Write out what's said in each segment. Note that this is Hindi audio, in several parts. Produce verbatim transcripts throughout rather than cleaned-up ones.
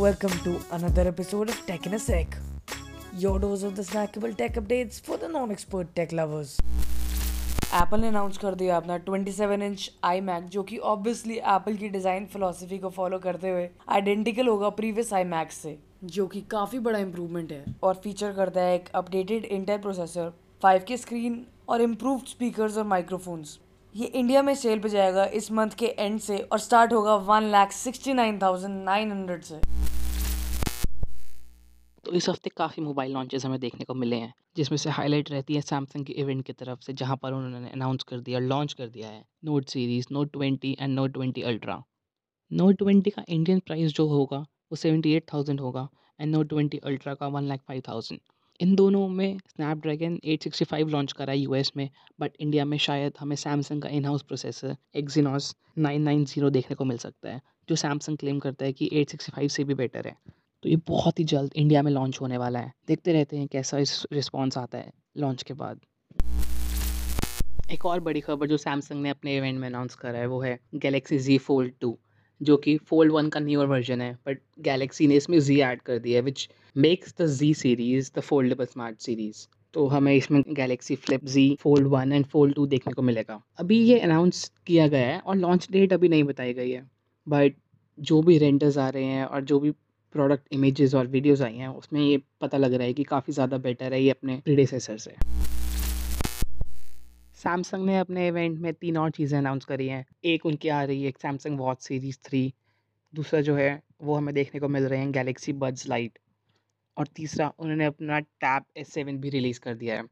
Welcome to another episode of Tech in a Sec, your dose of the snackable tech updates for the non-expert tech lovers. Apple ने अनाउंस कर दिया अपना सत्ताईस इंच iMac, जो कि ऑब्वियसली एप्पल की डिज़ाइन फिलॉसफी को फॉलो करते हुए आइडेंटिकल होगा प्रीवियस iMac से, जो कि काफ़ी बड़ा इम्प्रूवमेंट है और फीचर करता है एक updated Intel processor, five K screen और इम्प्रूव्ड स्पीकर्स और माइक्रोफोन्स। ये इंडिया में सेल पे जाएगा इस मंथ के एंड से और स्टार्ट होगा one lakh sixty nine thousand nine hundred से। तो इस हफ्ते काफ़ी मोबाइल लॉन्चेस हमें देखने को मिले हैं, जिसमें से हाईलाइट रहती है सैमसंग के इवेंट की तरफ से, जहां पर उन्होंने अनाउंस कर दिया, लॉन्च कर दिया है note series, Note twenty and Note twenty ultra. Note twenty का इंडियन प्राइस जो होगा वो सेवेंटी एट थाउजेंड होगा एंड नोट ट्वेंटी अल्ट्रा का वन लाख फाइव थाउजेंड। इन दोनों में Snapdragon eight sixty five launch करा है यूएस में, बट इंडिया में शायद हमें सैमसंग का in house processor Exynos nine nine zero देखने को मिल सकता है, जो सैमसंग क्लेम करता है कि एट सिक्सटी फाइव से भी बेटर है। तो ये बहुत ही जल्द इंडिया में लॉन्च होने वाला है, देखते रहते हैं कैसा इस रिस्पॉन्स आता है लॉन्च के बाद। एक और बड़ी खबर जो सैमसंग ने अपने इवेंट में अनाउंस करा है वो है गैलेक्सी जी फोल्ड टू, जो कि फोल्ड वन का न्यूअर वर्जन है, बट गैलेक्सी ने इसमें जी ऐड कर दिया है, which makes the Z series the foldable smart series. तो हमें इसमें Galaxy Flip Z, Fold one and Fold two देखने को मिलेगा। अभी ये अनाउंस किया गया है और लॉन्च डेट अभी नहीं बताई गई है, बट जो भी रेंडर्स आ रहे हैं और जो भी प्रोडक्ट इमेजेस और वीडियोज़ आई हैं उसमें ये पता लग रहा है कि काफ़ी ज़्यादा बेटर है ये अपने प्रीडेसेसर से। सैमसंग ने अपने इवेंट में तीन और चीज़ें अनाउंस करी हैं। एक उनकी आ रही है सैमसंग वॉच सीरीज़ थ्री, दूसरा जो है वो हमें देखने को मिल रहे हैं गैलेक्सी बड्स लाइट, और तीसरा उन्होंने अपना टैब एस सेवन भी रिलीज़ कर दिया है।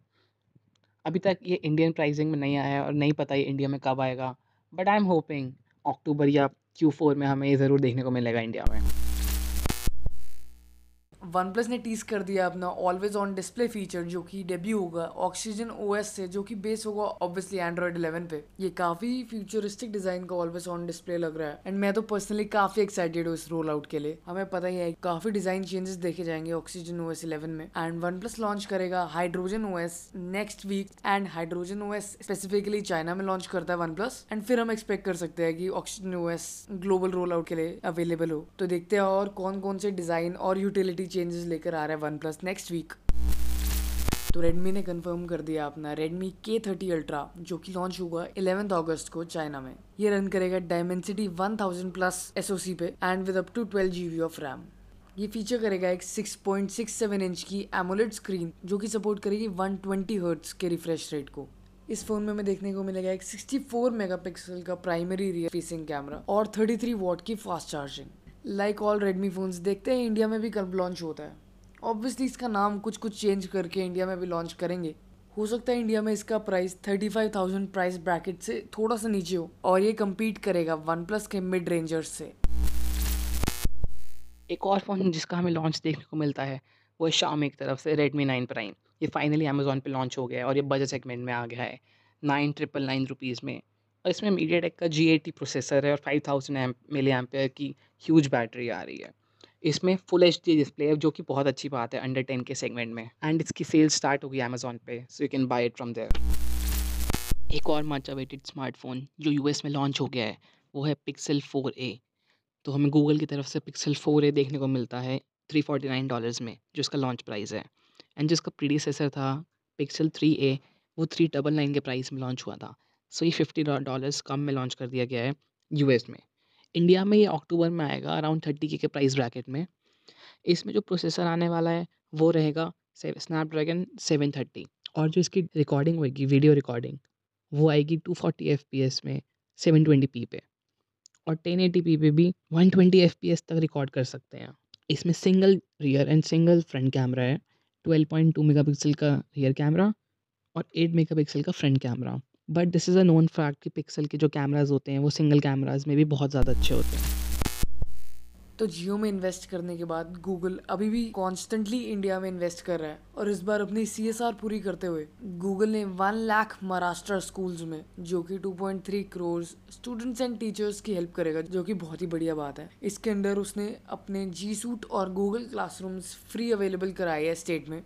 अभी तक ये इंडियन प्राइसिंग में नहीं आया है और नहीं पता ये इंडिया में कब आएगा, but I am hoping October या क्यू फोर में हमें ये ज़रूर देखने को मिलेगा इंडिया में। वन प्लस ने टीज़ कर दिया अपना ऑलवेज ऑन डिस्प्ले फीचर, जो कि डेब्यू होगा ऑक्सीजन ओएस से, जो कि बेस होगा ऑब्वियसली एंड्रॉयड इलेवन पे। ये काफ़ी फ्यूचरिस्टिक डिज़ाइन का ऑलवेज ऑन डिस्प्ले लग रहा है एंड मैं तो पर्सनली काफ़ी एक्साइटेड हूँ इस रोल आउट के लिए। हमें पता ही है काफ़ी डिज़ाइन चेंजेस देखे जाएंगे ऑक्सीजन ओएस इलेवन में। एंड वन प्लस लॉन्च करेगा hydrogen OS next week and hydrogen OS specifically China में लॉन्च करता है वन प्लस, एंड फिर हम एक्सपेक्ट कर सकते हैं कि oxygen OS global roll out के लिए अवेलेबल हो। तो देखते हैं और कौन कौन से डिज़ाइन और यूटिलिटी चेंजेस लेकर आ रहा है वन प्लस नेक्स्ट वीक। तो Redmi ने कंफर्म कर दिया अपना Redmi K थर्टी Ultra, जो कि लॉन्च होगा ग्यारह अगस्त को चाइना में। ये रन करेगा Dimensity one thousand plus SOC पे and with up to twelve GB of RAM. ये फीचर करेगा एक six point six seven inch की एमोलेड स्क्रीन, जो कि सपोर्ट करेगी वन ट्वेंटी हर्ट्ज के रिफ्रेश रेट को। इस फोन में हमें देखने को मिलेगा एक सिक्सटी फोर मेगापिक्सल का प्राइमरी रियर फेसिंग कैमरा और थर्टी थ्री वॉट की fast charging. Like all Redmi phones देखते हैं इंडिया में भी कब लॉन्च होता है। ऑब्वियसली इसका नाम कुछ कुछ चेंज करके इंडिया में भी लॉन्च करेंगे। हो सकता है इंडिया में इसका price thirty five thousand price bracket से थोड़ा सा नीचे हो और ये कम्पीट करेगा वन प्लस के मिड रेंजर्स से। एक और फ़ोन जिसका हमें लॉन्च देखने को मिलता है वो है शाओमी की तरफ से रेडमी नाइन प्राइम। ये फाइनली अमेजोन पर लॉन्च हो गया है और ये बजट सेगमेंट में आ गया है नाइन ट्रिपल नाइन रुपीज़ में, और इसमें मीडियाटेक का जी एटी प्रोसेसर है और फाइव थाउजेंड मिली एम्पेयर की ह्यूज बैटरी आ रही है। इसमें फुल एचडी डिस्प्ले है, जो कि बहुत अच्छी बात है अंडर टेन के सेगमेंट में, एंड इसकी सेल स्टार्ट होगी अमेजोन पे, so you can buy it from there. एक और मच अवेटेड स्मार्टफोन जो यूएस में लॉन्च हो गया है वो है पिक्सल फोर ए। तो हमें गूगल की तरफ से पिक्सल फोर ए देखने को मिलता है थ्री फोर्टी नाइन डॉलर्स में, जो इसका लॉन्च प्राइस है, एंड जिसका प्रीडिसेसर था पिक्सल थ्री ए वो थ्री डबल नाइन के प्राइस में लॉन्च हुआ था। सो ये फिफ्टी डॉलर्स कम में लॉन्च कर दिया गया है यूएस में। इंडिया में ये अक्टूबर में आएगा अराउंड थर्टी के के प्राइस ब्रैकेट में। इसमें जो प्रोसेसर आने वाला है वो रहेगा स्नैपड्रैगन सेवन थर्टी, और जो इसकी रिकॉर्डिंग होगी वीडियो रिकॉर्डिंग वो आएगी two forty F P S में सेवन ट्वेंटी पी पे, और टेन एटी पी पे भी one twenty F P S तक रिकॉर्ड कर सकते हैं। इसमें single rear and single front camera है, ट्वेल्व पॉइंट टू मेगापिक्सल का रियर कैमरा और एट मेगापिक्सल का front camera. But this is a known fact कि पिक्सल के जो कैमराज होते हैं वो सिंगल कैमराज में भी बहुत ज़्यादा अच्छे होते हैं। तो जियो में इन्वेस्ट करने के बाद गूगल अभी भी कॉन्स्टेंटली इंडिया में इन्वेस्ट कर रहा है, और इस बार अपनी सीएसआर पूरी करते हुए गूगल ने वन लाख महाराष्ट्र स्कूल्स में, जो कि two point three crore students and teachers की हेल्प करेगा, जो कि बहुत ही बढ़िया बात है। इसके अंदर उसने अपने जी सूट और गूगल क्लासरूम्स फ्री अवेलेबल कराए है स्टेट में।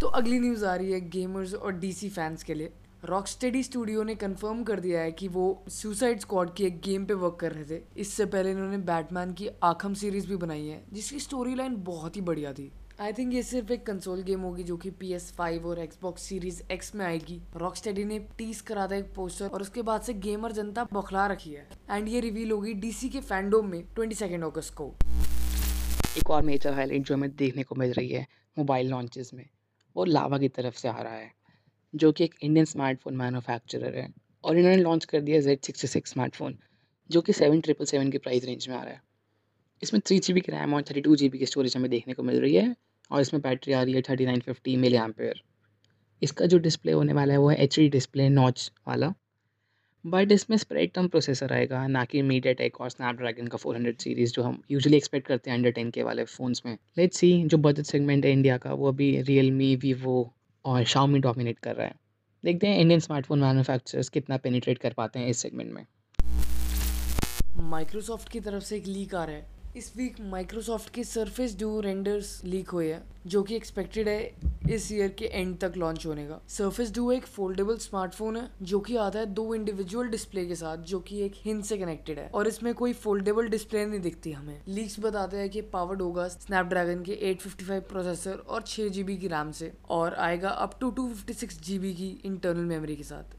तो अगली न्यूज़ आ रही है गेमर्स और डीसी फैंस के लिए। रॉकस्टेडी स्टूडियो ने कंफर्म कर दिया है कि वो सुसाइड स्क्वाड की एक गेम पे वर्क कर रहे थे। इससे पहले इन्होंने बैटमैन की आर्कम सीरीज भी बनाई है जिसकी स्टोरी लाइन बहुत ही बढ़िया थी। आई थिंक ये सिर्फ एक कंसोल गेम होगी जो कि पी एस फाइव और एक्सबॉक्स सीरीज एक्स में आएगी। रॉकस्टेडी ने टीज करा था एक पोस्टर और उसके बाद से गेमर जनता बौखला रखी है एंड ये रिवील होगी डीसी के फैंडोम में बाईस अगस्त को। एक और मेजर हाईलाइट जो हमें देखने को मिल रही है मोबाइल लॉन्चेस में वो लावा की तरफ से आ रहा है जो कि एक इंडियन स्मार्टफोन मैन्युफैक्चरर है और इन्होंने लॉन्च कर दिया जेड सिक्सटी सिक्स स्मार्टफोन जो कि सेवन ट्रिपल सेवन के प्राइस रेंज में आ रहा है। इसमें थ्री जी बी की रैम और थर्टी टू जी बी की स्टोरेज हमें देखने को मिल रही है और इसमें बैटरी आ रही है thirty nine fifty milliampere. इसका जो डिस्प्ले होने वाला है वो है एच डी डिस्प्ले नॉच वाला, बट इसमें स्प्रेडटम प्रोसेसर आएगा ना कि मीडियाटेक और स्नैपड्रैगन का फोर हंड्रेड सीरीज़ जो हम यूजुअली एक्सपेक्ट करते हैं अंडर टेन के वाले फ़ोन्स में। लेट्स सी, जो बजट सेगमेंट है इंडिया का वो अभी रियलमी, वीवो और शाओमी डोमिनेट कर रहा है। देखते हैं इंडियन स्मार्टफोन मैन्युफैक्चरर्स कितना पेनिट्रेट कर पाते हैं इस सेगमेंट में। माइक्रोसॉफ्ट की तरफ से एक लीक आ रहा है इस वीक। माइक्रोसॉफ्ट के सरफेस डू रेंडर्स लीक हुए हैं जो कि एक्सपेक्टेड है इस ईयर के एंड तक लॉन्च होने का। सरफेस डू एक फोल्डेबल स्मार्टफोन है जो कि आता है दो इंडिविजुअल डिस्प्ले के साथ जो कि एक हिंज से कनेक्टेड है और इसमें कोई फोल्डेबल डिस्प्ले नहीं दिखती हमें। लीक्स बताते हैं कि पावर्ड होगा स्नैपड्रैगन के एट फिफ्टी फाइव प्रोसेसर और छः जी बी की रैम से और आएगा up to two fifty six G B की इंटरनल मेमोरी के साथ।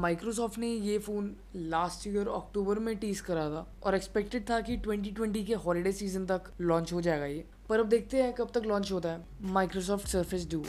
माइक्रोसॉफ्ट ने ये फ़ोन लास्ट ईयर अक्टूबर में टीज करा था और एक्सपेक्टेड था कि ट्वेंटी ट्वेंटी के हॉलीडे सीजन तक लॉन्च हो जाएगा ये, पर अब देखते हैं कब तक लॉन्च होता है माइक्रोसॉफ्ट सर्फेस डू।